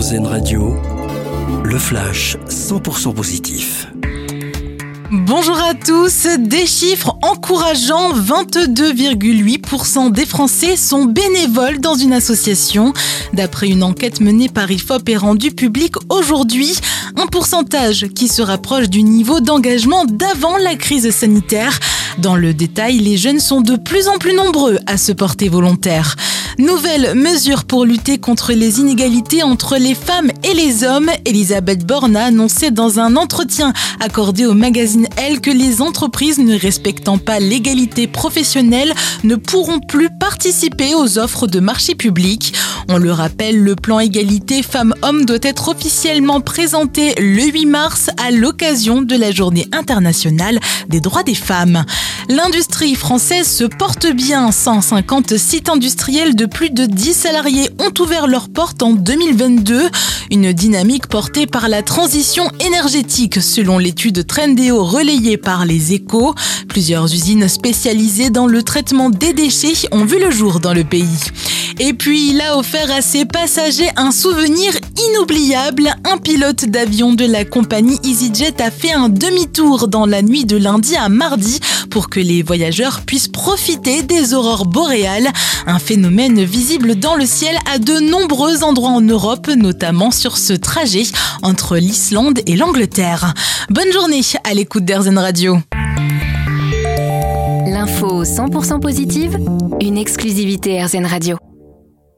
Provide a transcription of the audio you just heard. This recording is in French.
AirZen Radio, le flash 100% positif. Bonjour à tous, des chiffres encourageants, 22,8% des Français sont bénévoles dans une association. D'après une enquête menée par IFOP et rendue publique aujourd'hui, un pourcentage qui se rapproche du niveau d'engagement d'avant la crise sanitaire. Dans le détail, les jeunes sont de plus en plus nombreux à se porter volontaires. Nouvelle mesure pour lutter contre les inégalités entre les femmes et les hommes. Elisabeth Borne a annoncé dans un entretien accordé au magazine Elle que les entreprises ne respectant pas l'égalité professionnelle ne pourront plus participer aux offres de marché public. On le rappelle, le plan égalité femmes-hommes doit être officiellement présenté le 8 mars à l'occasion de la Journée internationale des droits des femmes. L'industrie française se porte bien. 150 sites industriels de plus de 10 salariés ont ouvert leurs portes en 2022. Une dynamique portée par la transition énergétique, selon l'étude Trendéo relayée par Les Échos. Plusieurs usines spécialisées dans le traitement des déchets ont vu le jour dans le pays. Et puis, il a offert à ses passagers un souvenir inoubliable. Un pilote d'avion de la compagnie EasyJet a fait un demi-tour dans la nuit de lundi à mardi pour que les voyageurs puissent profiter des aurores boréales, un phénomène visible dans le ciel à de nombreux endroits en Europe, notamment sur ce trajet entre l'Islande et l'Angleterre. Bonne journée à l'écoute d'AirZen Radio. L'info 100% positive, une exclusivité AirZen Radio.